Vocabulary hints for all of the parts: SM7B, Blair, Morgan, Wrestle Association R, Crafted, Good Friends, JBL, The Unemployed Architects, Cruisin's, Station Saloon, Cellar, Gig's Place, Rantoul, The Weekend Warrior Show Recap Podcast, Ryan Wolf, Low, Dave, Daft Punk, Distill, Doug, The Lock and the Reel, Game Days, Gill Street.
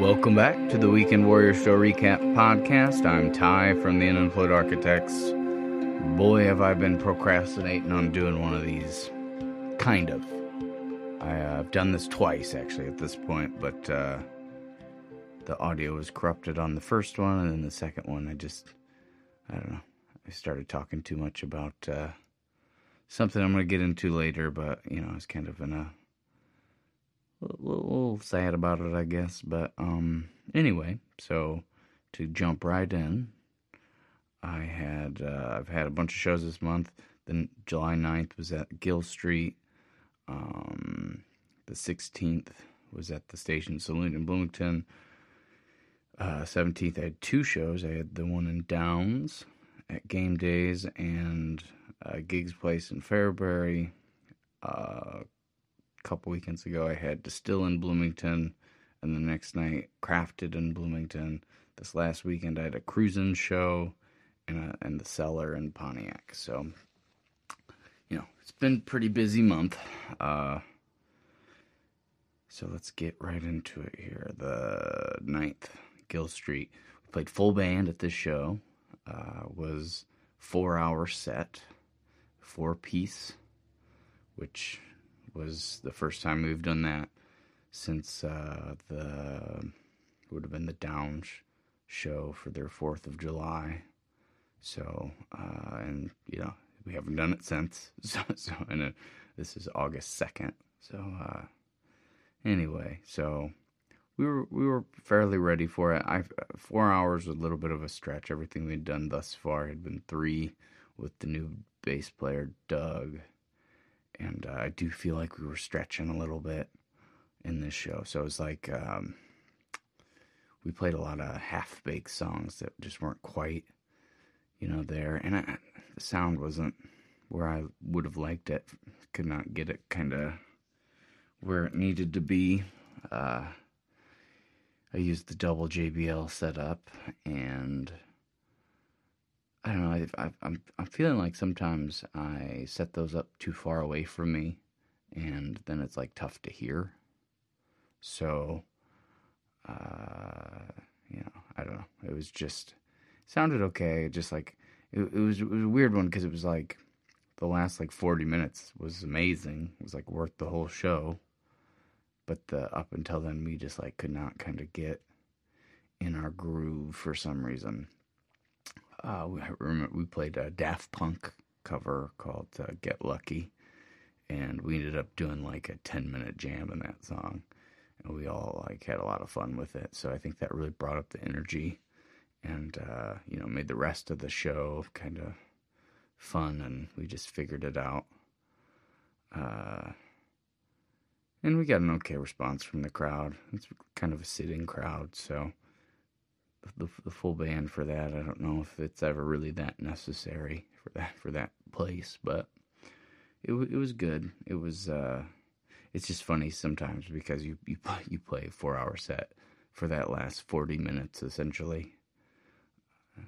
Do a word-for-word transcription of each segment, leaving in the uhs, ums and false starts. Welcome back to The Weekend Warrior Show Recap Podcast. I'm Ty from The Unemployed Architects. Boy, have I been procrastinating on doing one of these. Kind of. I, uh, I've done this twice, actually, at this point, but uh, the audio was corrupted on the first one, and then the second one, I just, I don't know. I started talking too much about uh, something I'm going to get into later, but, you know, I was kind of in a... A little sad about it, I guess, but um, anyway, so to jump right in, I had, uh, I've had a bunch of shows this month. Then July ninth was at Gill Street, um, the sixteenth was at the Station Saloon in Bloomington, uh, seventeenth I had two shows. I had the one in Downs at Game Days and uh, Gig's Place in Fairbury. uh, Couple weekends ago, I had Distill in Bloomington, and the next night, Crafted in Bloomington. This last weekend, I had a Cruisin's show and, a, and the Cellar in Pontiac. So, you know, it's been a pretty busy month. Uh, so let's get right into it here. The ninth, Gill Street. We played full band at this show. Uh, was four-hour set, four-piece, which... was the first time we've done that since uh, the, it would have been the Downs show for their fourth of July. So, uh, and, you know, we haven't done it since. So, so and uh, this is August second. So, uh, anyway, so we were, we were fairly ready for it. I Four hours was a little bit of a stretch. Everything we'd done thus far had been three with the new bass player, Doug. And uh, I do feel like we were stretching a little bit in this show. So it was like um, we played a lot of half-baked songs that just weren't quite, you know, there. And I, the sound wasn't where I would have liked it. Could not get it kind of where it needed to be. Uh, I used the double J B L setup. And I don't know, I, I, I'm I'm feeling like sometimes I set those up too far away from me, and then it's, like, tough to hear. So, uh, you know, I don't know. It was just, it sounded okay. Just, like, it, it, was, it was a weird one because it was, like, the last, like, forty minutes was amazing. It was, like, worth the whole show. But the up until then, we just, like, could not kind of get in our groove for some reason. Uh, we, I remember we played a Daft Punk cover called uh, Get Lucky, and we ended up doing like a ten minute jam in that song, and we all like had a lot of fun with it. So I think that really brought up the energy and, uh, you know, made the rest of the show kind of fun, and we just figured it out. Uh, and we got an okay response from the crowd. It's kind of a sitting crowd, so... The, the full band for that, I don't know if it's ever really that necessary for that for that place, but it it was good. It was uh, it's just funny sometimes because you you play, you play a four hour set for that last forty minutes essentially.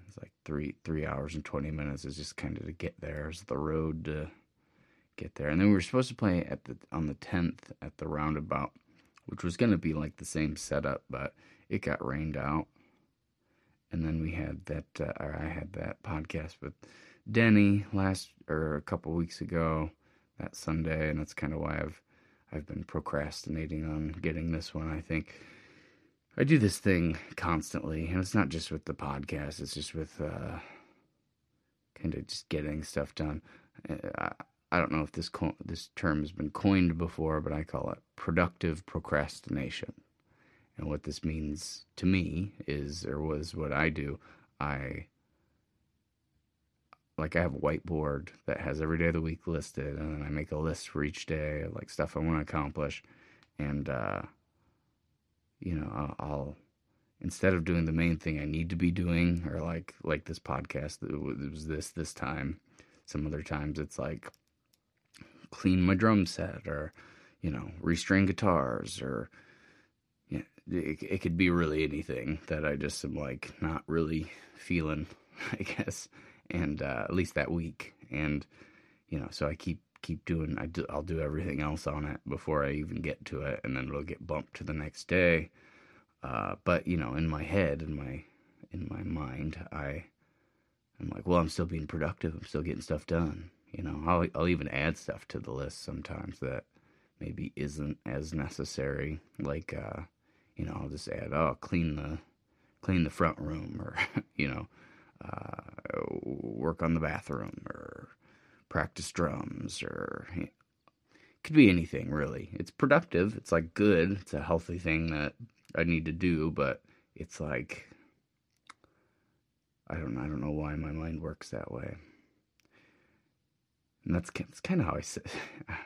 It's like three three hours and twenty minutes is just kind of to get there. It's the road to get there, and then we were supposed to play at the on the tenth at the roundabout, which was going to be like the same setup, but it got rained out. And then we had that, uh, or I had that podcast with Denny last, or a couple weeks ago, that Sunday, and that's kind of why I've, I've been procrastinating on getting this one. I think I do this thing constantly, and it's not just with the podcast; it's just with uh, kind of just getting stuff done. I, I don't know if this co- this term has been coined before, but I call it productive procrastination. And what this means to me is, or was what I do, I, like I have a whiteboard that has every day of the week listed, and then I make a list for each day, like stuff I want to accomplish, and, uh, you know, I'll, I'll, instead of doing the main thing I need to be doing, or like, like this podcast, it was this, this time, some other times it's like, clean my drum set, or, you know, restring guitars, or... It, it could be really anything that I just am, like, not really feeling, I guess, and uh, at least that week. And, you know, so I keep keep doing, I do, I'll do everything else on it before I even get to it, and then it'll get bumped to the next day. Uh, but, you know, in my head, in my in my mind, I, I'm like, well, I'm still being productive. I'm still getting stuff done. You know, I'll, I'll even add stuff to the list sometimes that maybe isn't as necessary. Like, uh, you know, I'll just add, oh, clean the, clean the front room, or, you know, uh, work on the bathroom, or practice drums, or you know, could be anything, really. It's productive. It's, like, good. It's a healthy thing that I need to do, but it's like, I don't, I don't know why my mind works that way. And that's, that's kind of how I, uh,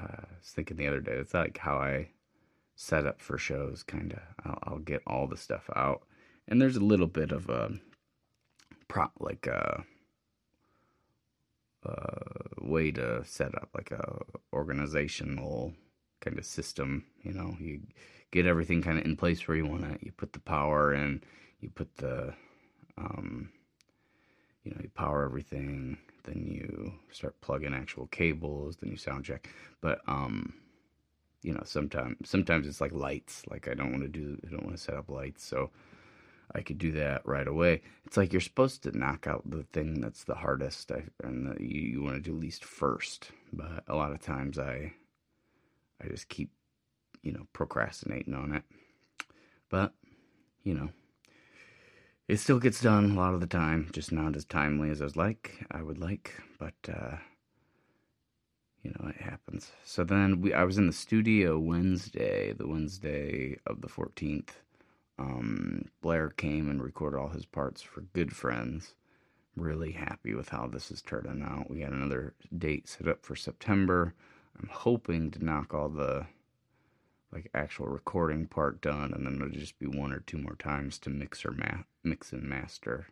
I was thinking the other day. It's like how I set up for shows, kind of. I'll, I'll get all the stuff out. And there's a little bit of a prop, like a, a way to set up, like a organizational kind of system. You know, you get everything kind of in place where you want it. You put the power in. You put the, um, you know, you power everything. Then you start plugging actual cables. Then you sound check. But um, you know, sometimes sometimes it's like lights. Like I don't want to do, I don't want to set up lights. So I could do that right away. It's like you're supposed to knock out the thing that's the hardest and that you, you want to do least first. But a lot of times I, I just keep, you know, procrastinating on it. But you know, it still gets done a lot of the time, just not as timely as I was like I would like. But uh, you know, it happens. So then we, I was in the studio Wednesday, the Wednesday of the fourteenth. Um, Blair came and recorded all his parts for Good Friends. Really happy with how this is turning out. We got another date set up for September. I'm hoping to knock all the like actual recording part done, and then it'll just be one or two more times to mix or ma- mix and master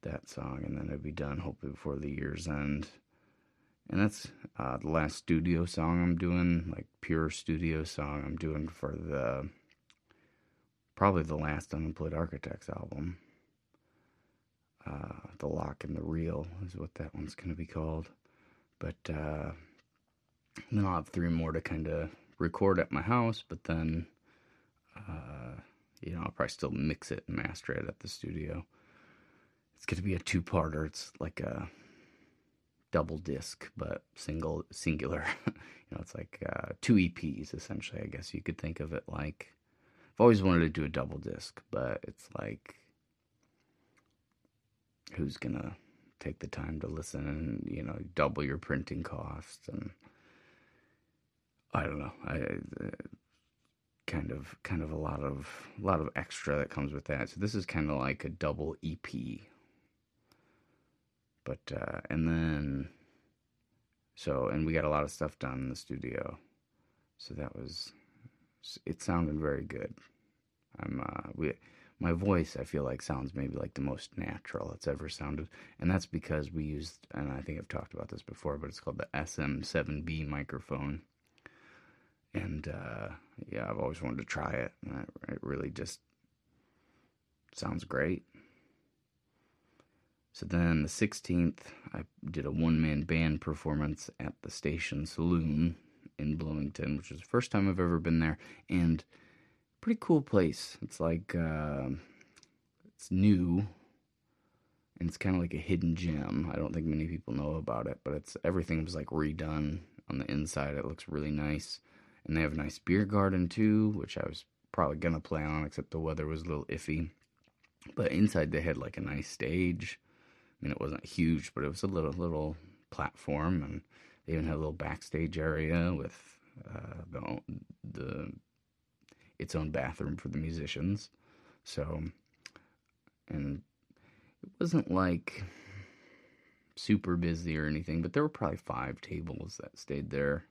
that song, and then it'll be done hopefully before the year's end. And that's uh, the last studio song I'm doing, like pure studio song I'm doing for the probably the last Unemployed Architects album. Uh, The Lock and the Reel is what that one's going to be called. But uh, then I'll have three more to kind of record at my house, but then, uh, you know, I'll probably still mix it and master it at the studio. It's going to be a two-parter. It's like a double disc, but single singular. You know, it's like uh, two E Ps, essentially, I guess you could think of it like. I've always wanted to do a double disc, but it's like, who's going to take the time to listen and, you know, double your printing costs? And I don't know, I uh, kind of, kind of a lot of, a lot of extra that comes with that. So this is kind of like a double E P, but, uh, and then, so, and we got a lot of stuff done in the studio. So that was, it sounded very good. I'm, uh, we, my voice, I feel like, sounds maybe like the most natural it's ever sounded. And that's because we used, and I think I've talked about this before, but it's called the S M seven B microphone. And, uh, yeah, I've always wanted to try it. And I, it really just sounds great. So then the sixteenth, I did a one-man band performance at the Station Saloon in Bloomington, which was the first time I've ever been there, and pretty cool place. It's like, uh, it's new, and it's kind of like a hidden gem. I don't think many people know about it, but it's, everything was like redone on the inside. It looks really nice, and they have a nice beer garden too, which I was probably gonna play on, except the weather was a little iffy. But inside they had like a nice stage. I mean, it wasn't huge, but it was a little, little platform, and they even had a little backstage area with uh, the, the its own bathroom for the musicians. So, and it wasn't like super busy or anything, but there were probably five tables that stayed there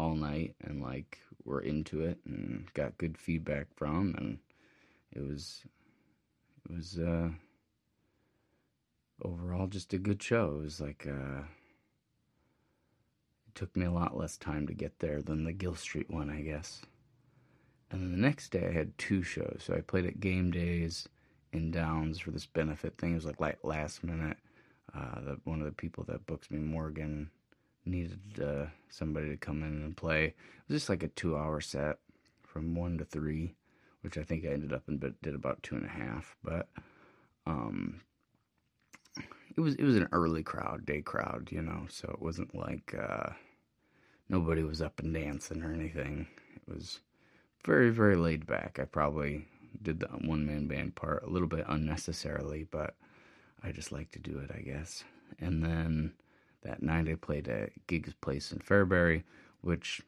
all night and like were into it and got good feedback from. And it was, it was uh, overall just a good show. It was like a, took me a lot less time to get there than the Gill Street one, I guess. And then the next day I had two shows. So I played at Game Days in Downs for this benefit thing. It was like, like last minute. Uh, the, one of the people that books me, Morgan, needed uh, somebody to come in and play. It was just like a two-hour set from one to three. which I think I ended up and did about two and a half. But um, it was it was an early crowd, day crowd, you know. So it wasn't like uh, nobody was up and dancing or anything. It was very, very laid back. I probably did the one-man band part a little bit unnecessarily, but I just like to do it, I guess. And then that night I played at Gig's Place in Fairbury, which,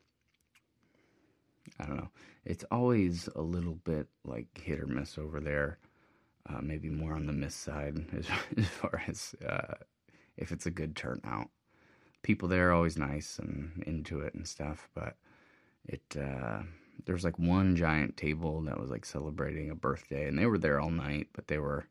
I don't know, it's always a little bit like hit or miss over there. Uh, maybe more on the miss side as, as far as uh, if it's a good turnout. People there are always nice and into it and stuff, but it uh, there was like one giant table that was like celebrating a birthday, and they were there all night, but they were,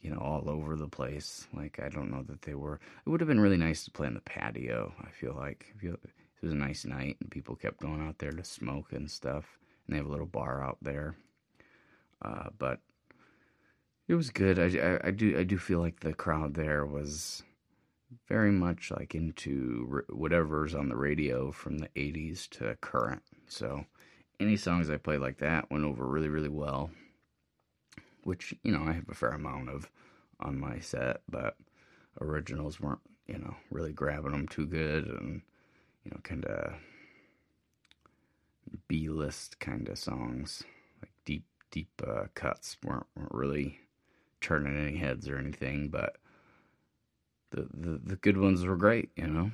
you know, all over the place. Like, I don't know that they were. It would have been really nice to play on the patio, I feel like. I feel, it was a nice night, and people kept going out there to smoke and stuff. And they have a little bar out there. Uh, but it was good. I, I, I do I do feel like the crowd there was very much, like, into whatever's on the radio from the eighties to current. So any songs I played like that went over really, really well. Which, you know, I have a fair amount of on my set, but originals weren't, you know, really grabbing them too good, and, you know, kind of B-list kind of songs, like deep, deep uh, cuts weren't, weren't really turning any heads or anything, but the, the, the good ones were great, you know,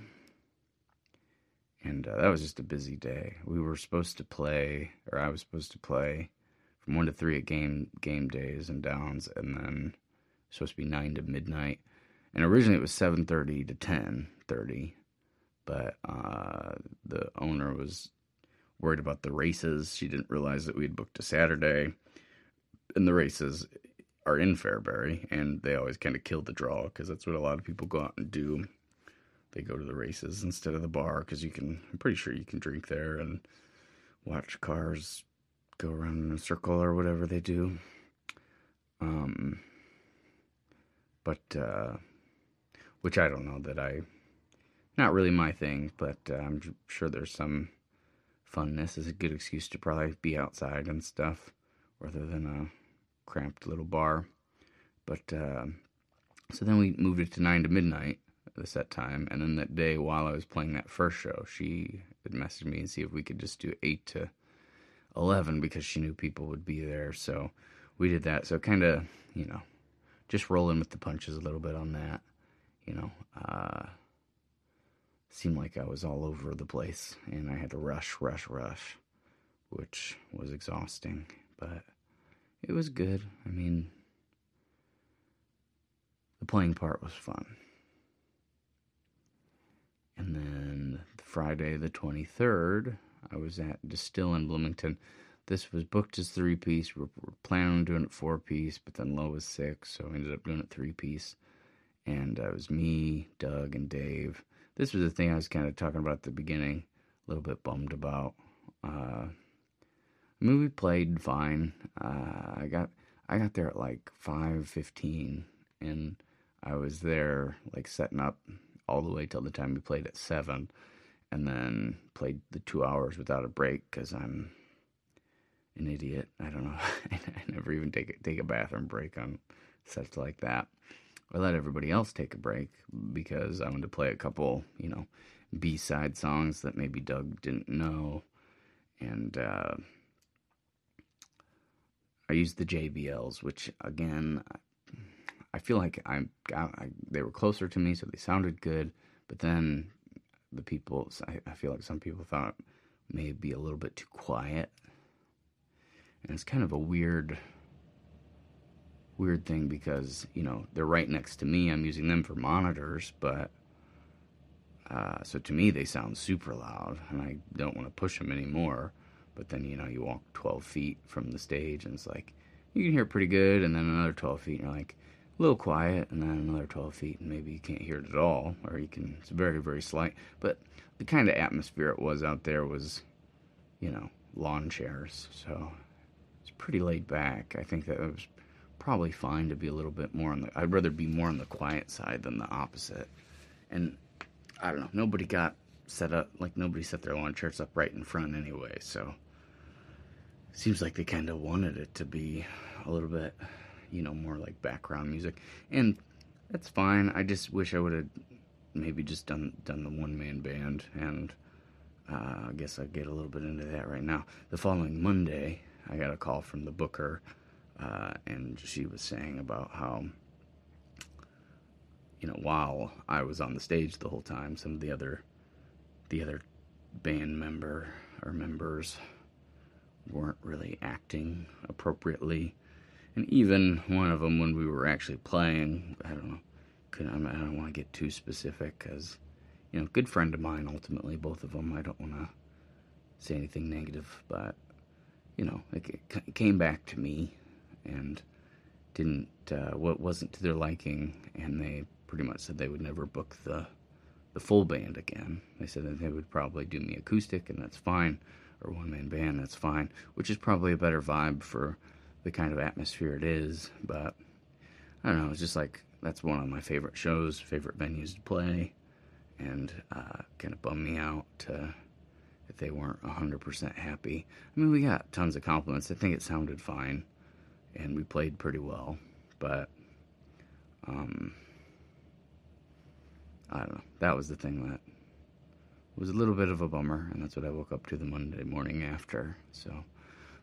and uh, that was just a busy day. We were supposed to play, or I was supposed to play from one to three at game game days and downs, and then supposed to be nine to midnight. And originally it was seven thirty to ten thirty, but uh, the owner was worried about the races. She didn't realize that we had booked a Saturday, and the races are in Fairbury, and they always kind of kill the draw because that's what a lot of people go out and do. They go to the races instead of the bar because you can. I'm pretty sure you can drink there and watch cars go around in a circle or whatever they do. Um, but, uh, which I don't know that I, not really my thing, but uh, I'm sure there's some funness. It's a good excuse to probably be outside and stuff rather than a cramped little bar. But, uh, so then we moved it to nine to midnight, the set time. And then that day while I was playing that first show, she had messaged me and see if we could just do eight to eleven because she knew people would be there, so we did that. So kind of, you know, just rolling with the punches a little bit on that, you know. Uh, seemed like I was all over the place, and I had to rush, rush, rush, which was exhausting, but it was good. I mean, the playing part was fun. And then Friday the twenty-third, I was at Distill in Bloomington. This was booked as three-piece. We were, we were planning on doing it four-piece, but then Low was sick, so I ended up doing it three-piece. And uh, it was me, Doug, and Dave. This was the thing I was kind of talking about at the beginning, a little bit bummed about. Uh, I mean, we played fine. Uh, I got I got there at like five fifteen, and I was there like setting up all the way till the time we played at seven. And then played the two hours without a break because I'm an idiot. I don't know. I never even take a, take a bathroom break on sets like that. I let everybody else take a break because I wanted to play a couple, you know, B-side songs that maybe Doug didn't know. And uh, I used the J B Ls, which, again, I feel like I'm, I, I, they were closer to me, so they sounded good. But then the people, I feel like some people thought maybe a little bit too quiet, and it's kind of a weird, weird thing because, you know, they're right next to me. I'm using them for monitors, but uh, so to me they sound super loud, and I don't want to push them anymore. But then, you know, you walk twelve feet from the stage, and it's like you can hear pretty good, and then another twelve feet, and you're like, a little quiet, and then another twelve feet, and maybe you can't hear it at all, or you can, it's very, very slight, but the kind of atmosphere it was out there was, you know, lawn chairs, so it's pretty laid back. I think that it was probably fine to be a little bit more on the, I'd rather be more on the quiet side than the opposite, and I don't know, nobody got set up, like, nobody set their lawn chairs up right in front anyway, so seems like they kind of wanted it to be a little bit, you know, more like background music. And that's fine. I just wish I would have maybe just done done the one-man band. And uh, I guess I'll get a little bit into that right now. The following Monday, I got a call from the booker. Uh, and she was saying about how, you know, while I was on the stage the whole time, some of the other, the other band member or members weren't really acting appropriately. And even one of them, when we were actually playing, I don't know, could, I don't want to get too specific because, you know, good friend of mine, ultimately, both of them, I don't want to say anything negative, but, you know, it, it came back to me and didn't, uh, what wasn't to their liking, and they pretty much said they would never book the the full band again. They said that they would probably do me acoustic, and that's fine, or one-man band, that's fine, which is probably a better vibe for the kind of atmosphere it is, but, I don't know, it's just like, that's one of my favorite shows, favorite venues to play, and, uh, kind of bummed me out to, if they weren't one hundred percent happy. I mean, we got tons of compliments. I think it sounded fine, and we played pretty well, but, um, I don't know, that was the thing that was a little bit of a bummer, and that's what I woke up to the Monday morning after, so,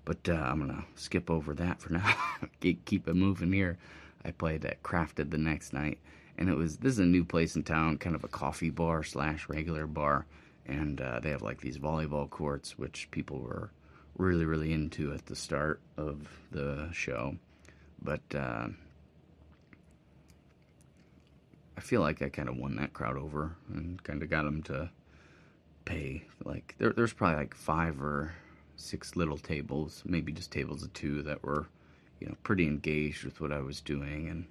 but, uh, I'm gonna skip over that for now, keep it moving here. I played at Crafted the next night, and it was, this is a new place in town, kind of a coffee bar slash regular bar, and, uh, they have, like, these volleyball courts, which people were really, really into at the start of the show, but, uh, I feel like I kind of won that crowd over and kind of got them to pay, like, there, there's probably, like, five or six little tables, maybe just tables of two that were, you know, pretty engaged with what I was doing and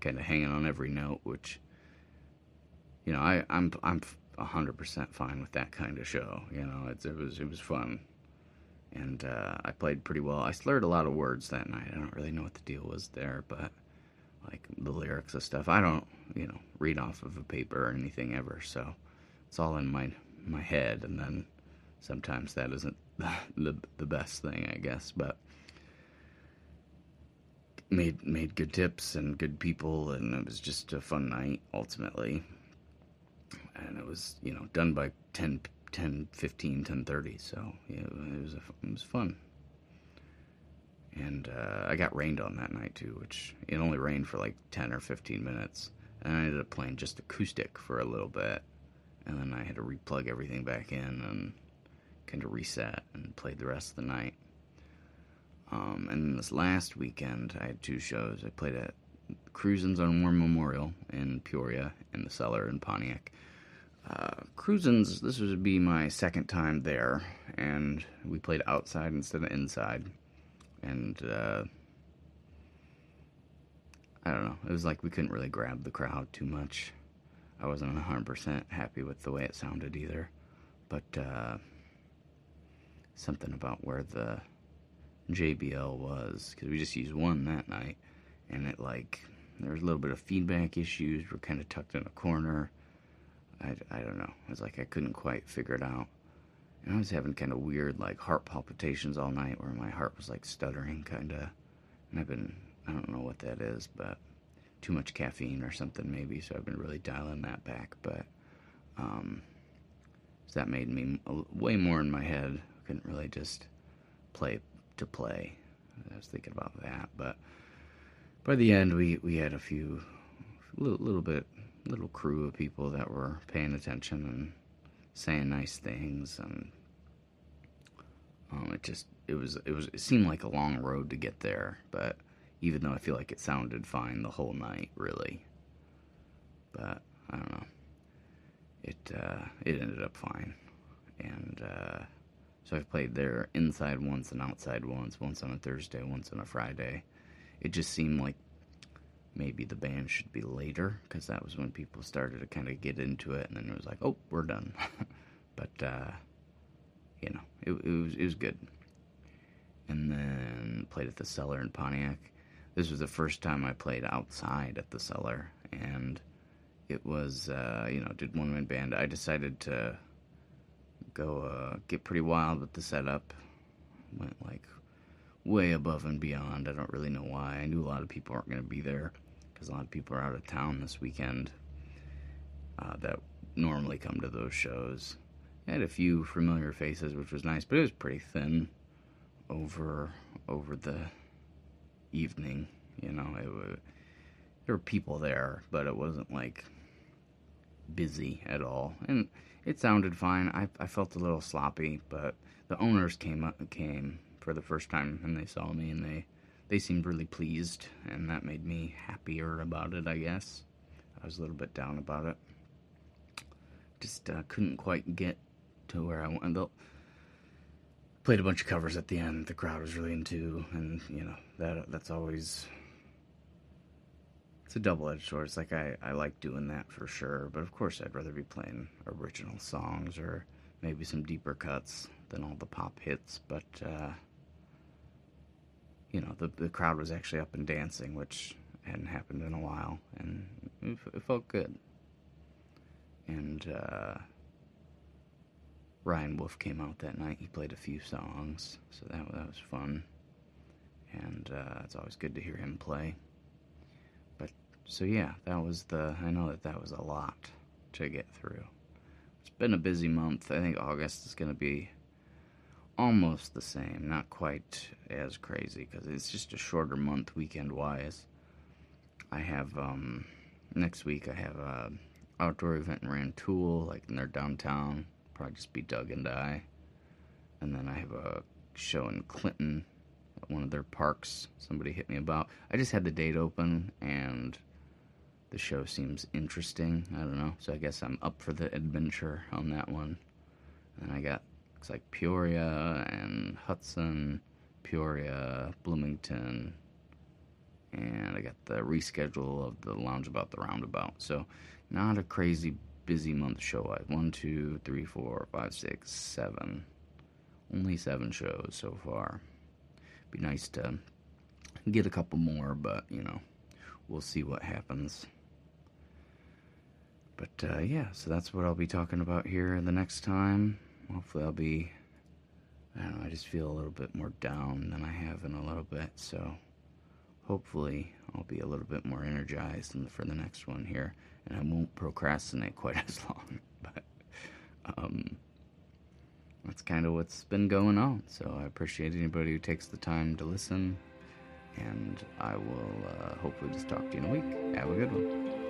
kind of hanging on every note, which, you know, I, I'm, I'm one hundred percent fine with that kind of show, you know, it's, it was, it was fun. And uh, I played pretty well. I slurred a lot of words that night. I don't really know what the deal was there, but like the lyrics of stuff, I don't, you know, read off of a paper or anything ever. So it's all in my my head, and then sometimes that isn't the the best thing, I guess. But made made good tips and good people, and it was just a fun night ultimately. And it was, you know, done by ten. ten fifteen, ten thirty, so yeah, it was a, it was fun. And uh, I got rained on that night too, which it only rained for like ten or fifteen minutes, and I ended up playing just acoustic for a little bit, and then I had to replug everything back in and kind of reset and played the rest of the night. Um, and this last weekend, I had two shows. I played at Cruisin's on War Memorial in Peoria and the Cellar in Pontiac. Uh, Cruisin's, this would be my second time there, and we played outside instead of inside, and, uh, I don't know, it was like we couldn't really grab the crowd too much. I wasn't one hundred percent happy with the way it sounded either, but, uh, something about where the J B L was, because we just used one that night, and it, like, there was a little bit of feedback issues, we're kind of tucked in a corner. I, I don't know. It was like I couldn't quite figure it out. And I was having kind of weird, like, heart palpitations all night where my heart was, like, stuttering, kind of. And I've been, I don't know what that is, but too much caffeine or something maybe, so I've been really dialing that back. But, um, so that made me way more in my head. I couldn't really just play to play. I was thinking about that. But by the end, we, we had a few, a little, little bit... little crew of people that were paying attention and saying nice things, and um, it just it was it was it seemed like a long road to get there, but even though I feel like it sounded fine the whole night, really, but I don't know, it uh, it ended up fine, and uh, so I've played there inside once and outside once, once on a Thursday, once on a Friday. It just seemed like maybe the band should be later, because that was when people started to kind of get into it, and then it was like, oh, we're done. But, uh, you know, it, it was it was good. And then played at the Cellar in Pontiac. This was the first time I played outside at the Cellar, and it was, uh, you know, did one-man band. I decided to go uh, get pretty wild with the setup. Went, like, way above and beyond. I don't really know why. I knew a lot of people aren't going to be there because a lot of people are out of town this weekend uh, that normally come to those shows. I had a few familiar faces, which was nice, but it was pretty thin over over the evening. You know, it was, there were people there, but it wasn't like busy at all, and it sounded fine. I I felt a little sloppy, but the owners came up came for the first time, and they saw me, and they they seemed really pleased, and that made me happier about it. I guess I was a little bit down about it. Just uh, couldn't quite get to where I wanted. They'll, played a bunch of covers at the end. The crowd was really into, and you know that that's always it's a double-edged sword. It's like I I like doing that for sure, but of course I'd rather be playing original songs or maybe some deeper cuts than all the pop hits. But uh, you know the the crowd was actually up and dancing, which hadn't happened in a while, and it, it felt good. And uh, Ryan Wolf came out that night. He played a few songs, so that, that was fun. And uh, it's always good to hear him play. But so yeah, that was the. I know that that was a lot to get through. It's been a busy month. I think August is going to be almost the same, not quite as crazy because it's just a shorter month weekend-wise. I have um, next week. I have a. Uh, outdoor event in Rantoul, like in their downtown. Probably just be Doug and I. And then I have a show in Clinton at one of their parks somebody hit me about. I just had the date open, and the show seems interesting. I don't know. So I guess I'm up for the adventure on that one. And I got, it's like Peoria and Hudson, Peoria, Bloomington, and I got the reschedule of the Lounge About the Roundabout. So not a crazy busy month show-wise. One, two, three, four, five, six, seven. Only seven shows so far. Be nice to get a couple more, but, you know, we'll see what happens. But, uh, yeah, so that's what I'll be talking about here the next time. Hopefully I'll be, I don't know, I just feel a little bit more down than I have in a little bit, so hopefully I'll be a little bit more energized for the next one here, and I won't procrastinate quite as long, but um, that's kind of what's been going on, so I appreciate anybody who takes the time to listen, and I will uh, hopefully just talk to you in a week. Have a good one.